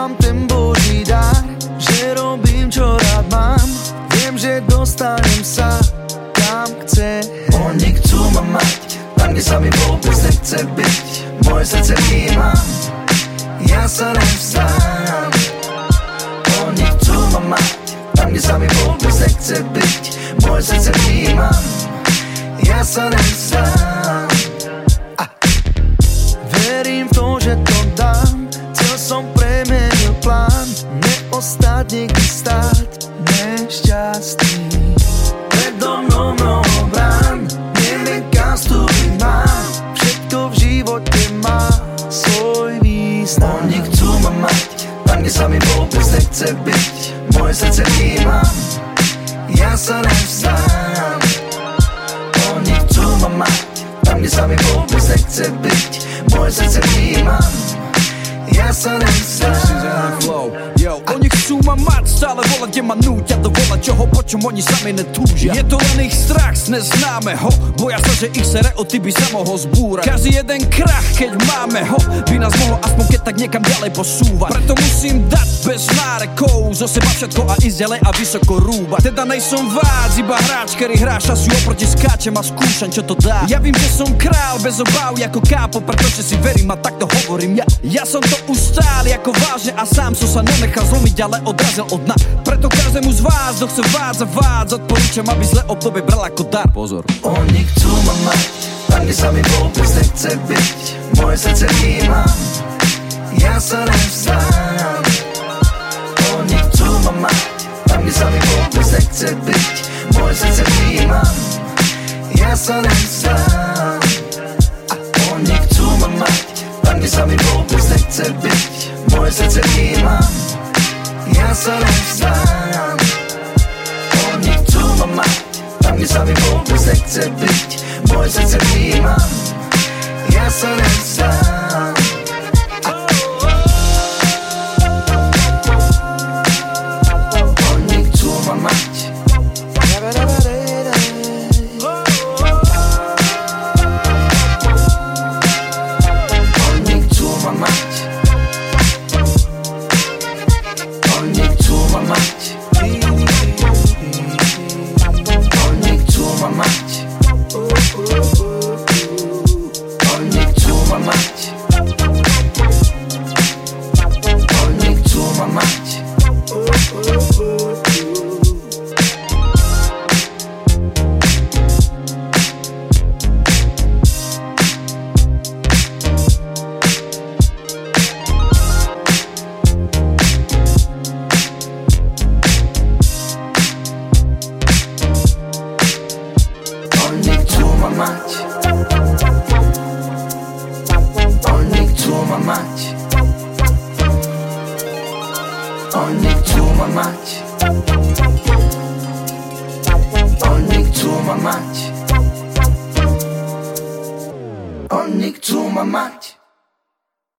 Nemám tempo ti dar, že robím čo rád mám. Viem, že dostanem sa tam chcem. Oni chcú ma mať tam, kde sa mi vôbec nechce byť. Moje srdce vnímam, ja sa nevzdám. Oni chcú ma mať tam, kde sa mi vôbec nechce byť. Moje srdce vnímam, ja sa nevzdám. Verím v to, že to dám. Cel som premenil plán. Neostať nikdy stáť nešťastný. Predo mnou mnoho brán. Neviem, kam vstúpiť mám. Všetko v živote má svoj význam. Oni chcú ma mať tam, kde sa mi vôbec nechce byť. Moje srdce vnímam, ja sa nevzdám. Oni chcú ma mať tam, kde sa mi vôbec nechce byť. Moje srdce vnímam, ja sa nevzdám. Oni chcú ma mať, stále volať, kde ma núťa do vola, čoho, po čom oni sami netúžia. Je to len ich strach z neznámeho, boja sa, že ich stereotypy sa mohol zbúrať. Každý jeden krach, keď máme ho, by nás mohlo aspoň keď tak niekam ďalej posúvať. Preto musím dať bez nárekov zo seba všetko a ísť ďalej a vysoko rúbať. Teda nejsom vác, iba hráč, ktorý hráš a si oproti skáčem a skúšam, čo to dá. Ja vím, že som král, bez obáv, ako kápo, pretože si verím a takto hovorím ja. Ja som to ustál, ako vážne a sám som sa nenechal zlomiť, ale odrazil od dna. Preto každému z vás, kto chce vádzať, odporúčam, aby zlé obdobie bral ako dar. Pozor. Oni chcú ma mať tam, kde sa mi vôbec nechce byť. Moje srdce vnímam, ja sa nevzdám. Oni chcú ma mať tam, kde sa mi vôbec nechce byť. Moje srdce vnímam, ja sa nevzdám. A oni chcú ma mať tam, kde sa mi vôbec nechce byť. Moje srdce vnímam, ja sa nevzdám. Oni chcú ma mať tam, kde sa mi vôbec nechce byť. Moje srdce vnímam, ja sa nevzdám. Oni chcú ma mať. Oni chcú ma mať. Oni chcú ma mať.